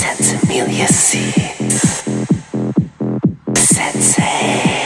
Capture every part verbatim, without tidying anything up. Sensimilia seeds. Sensei.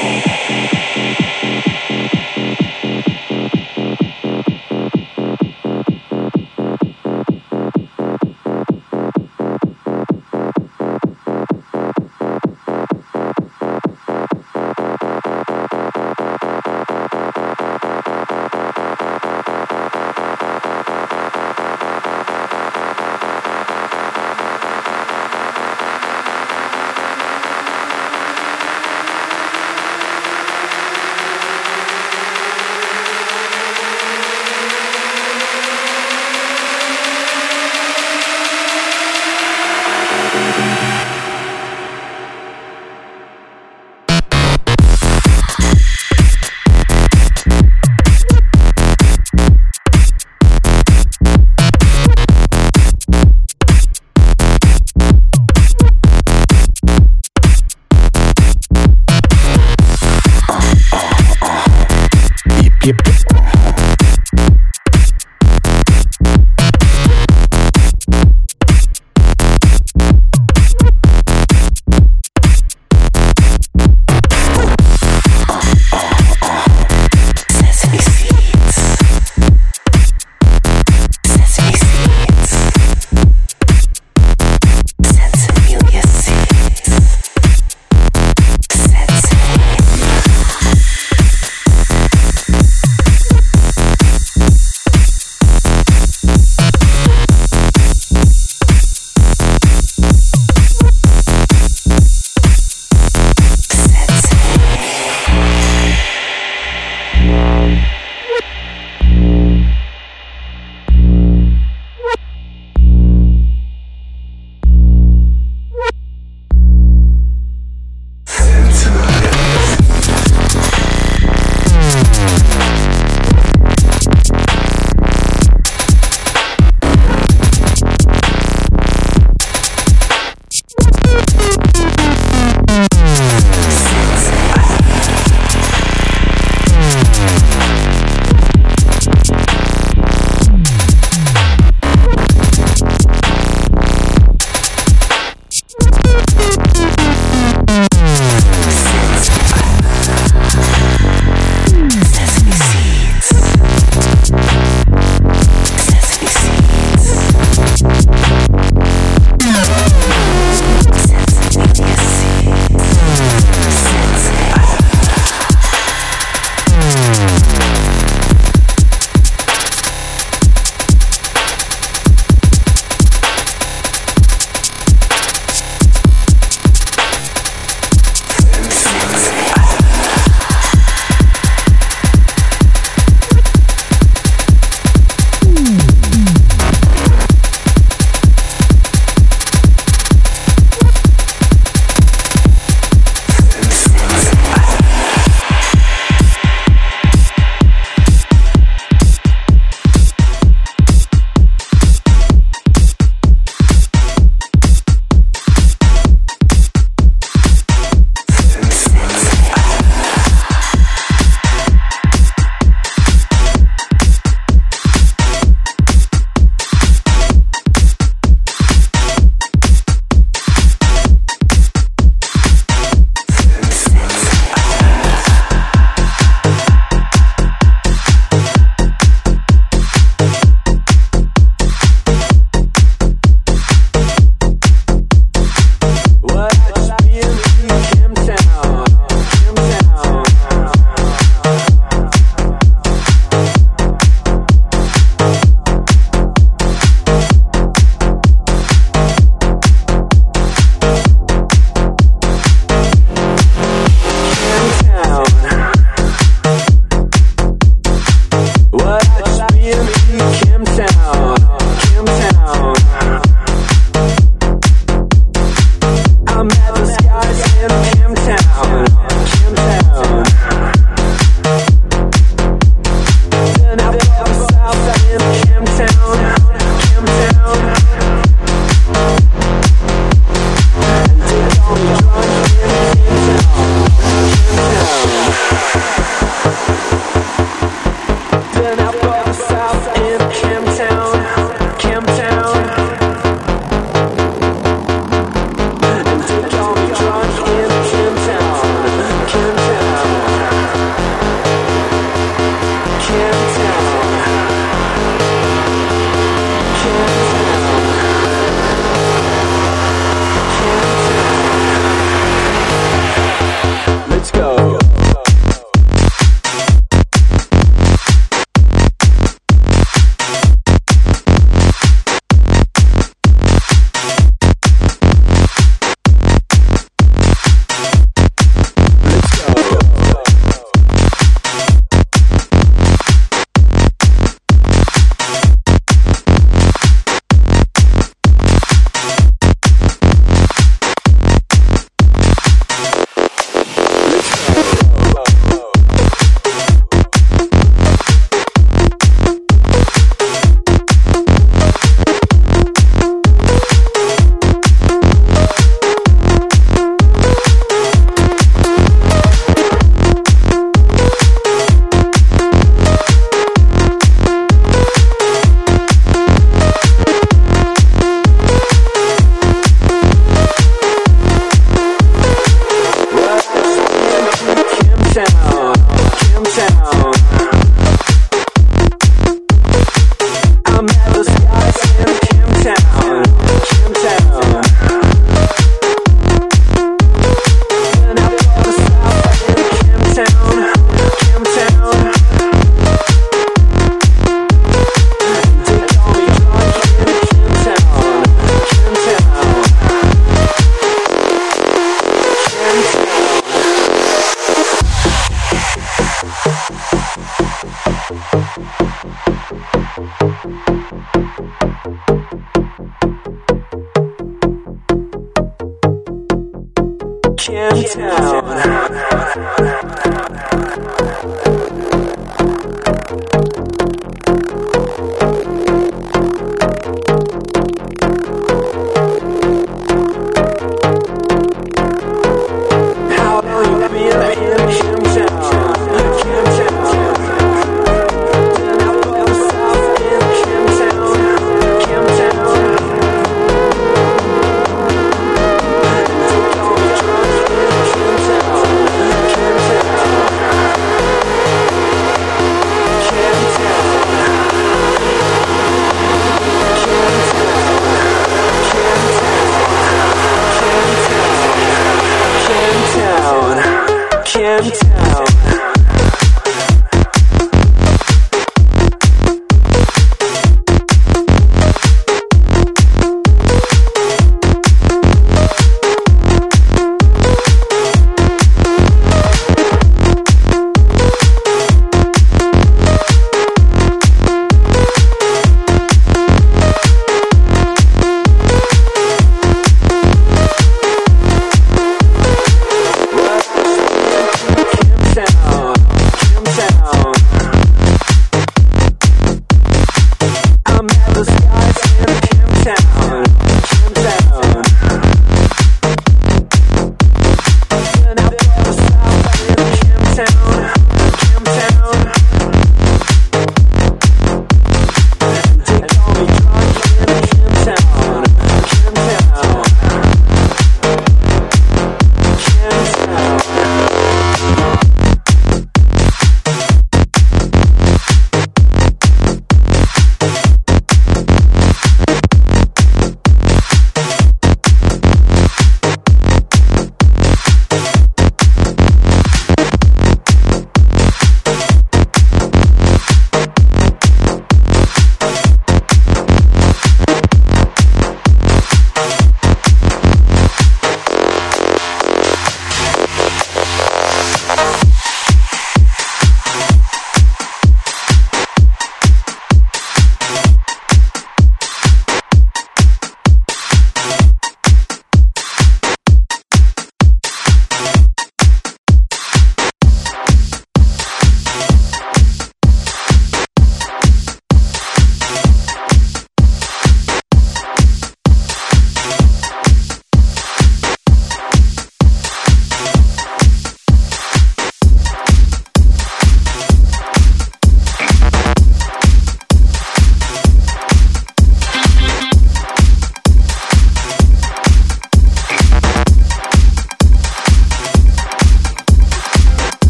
Serious, delirious,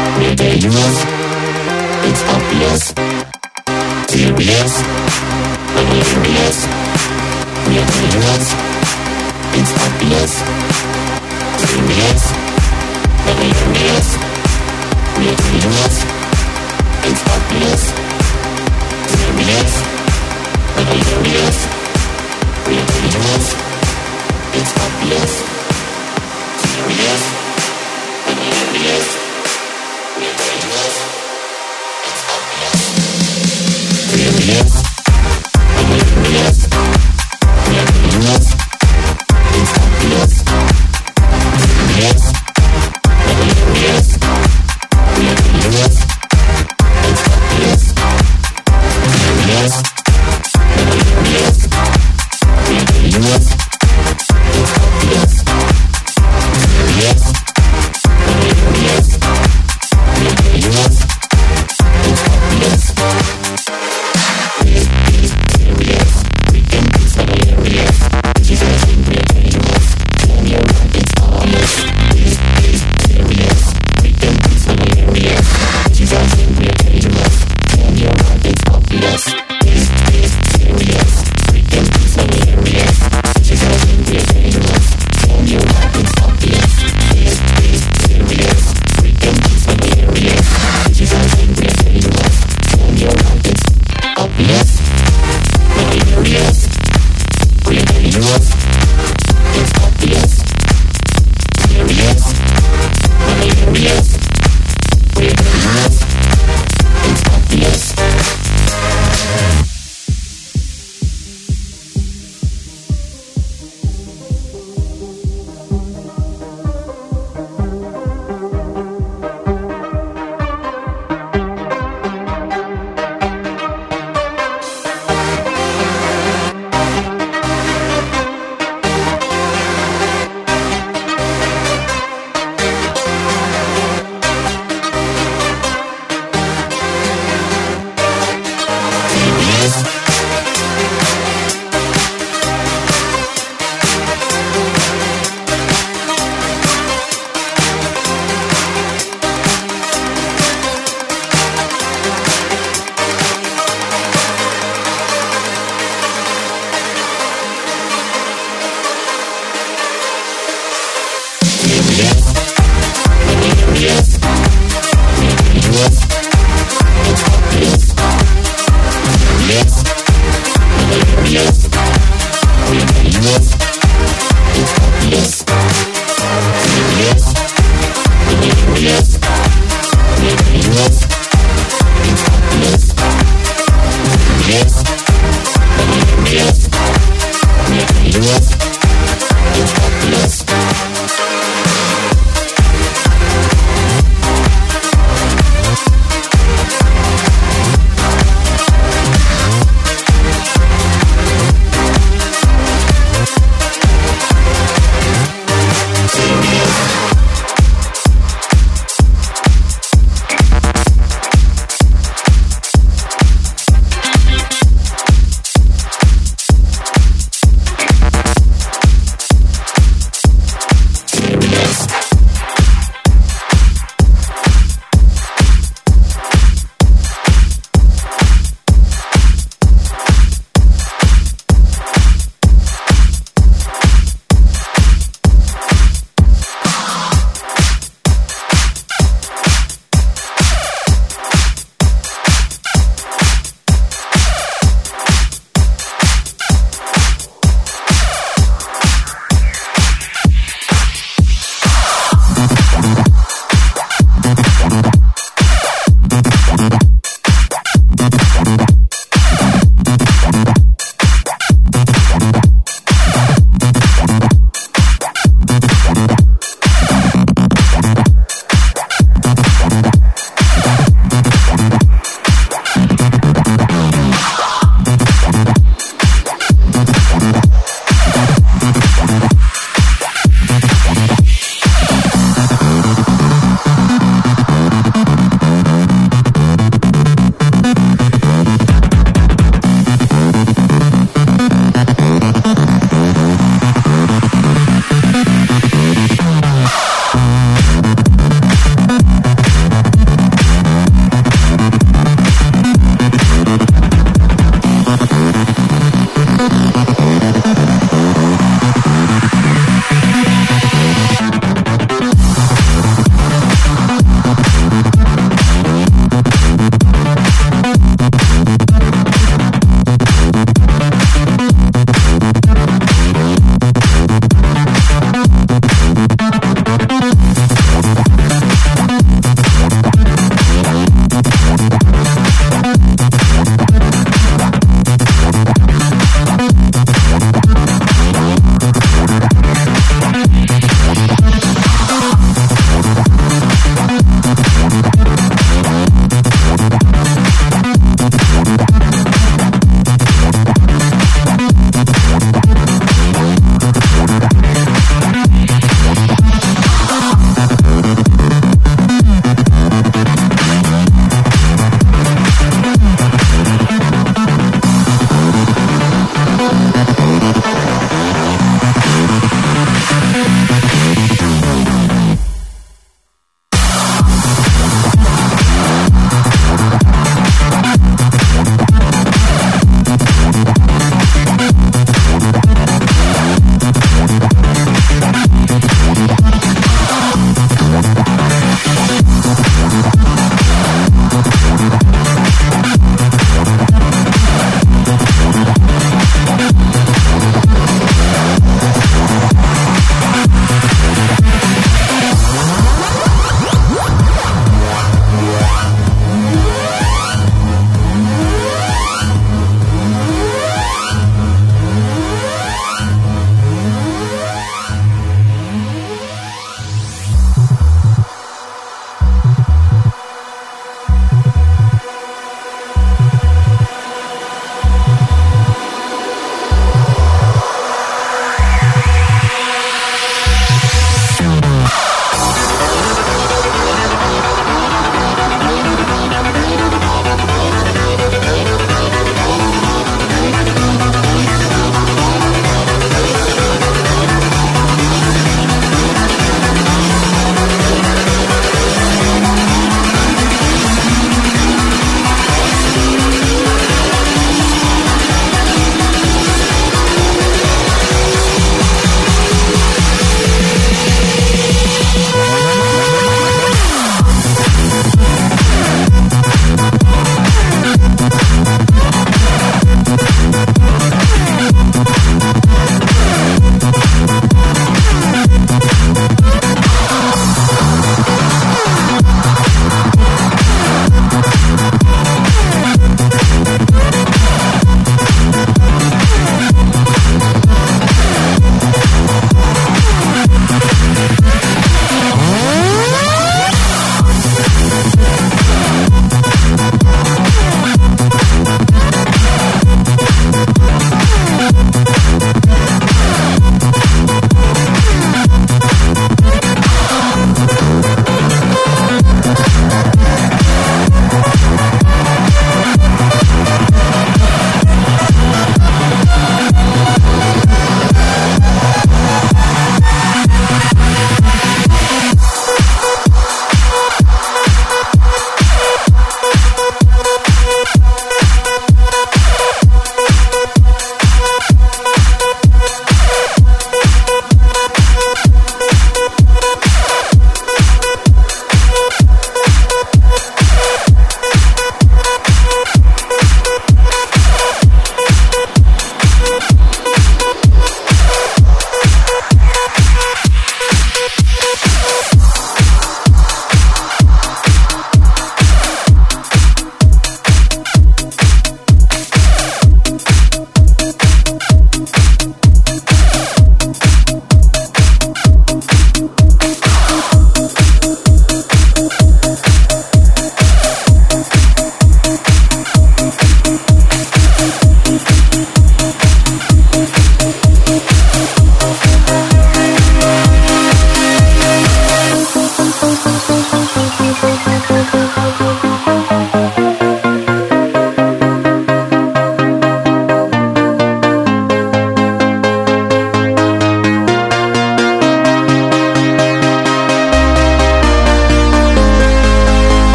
we're dangerous. it's obvious. Serious, when you're furious, we're furious. It's obvious. Serious, when you're furious, we're furious. It's obvious. Serious, when you're furious, we're furious. It's obvious. Serious, when you're furious. Yes. Yes.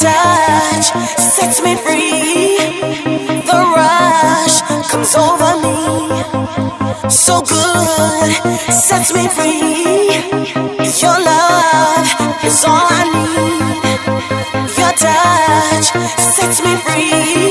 touch sets me free. The rush comes over me, so good sets me free. Your love is all I need. Your touch sets me free.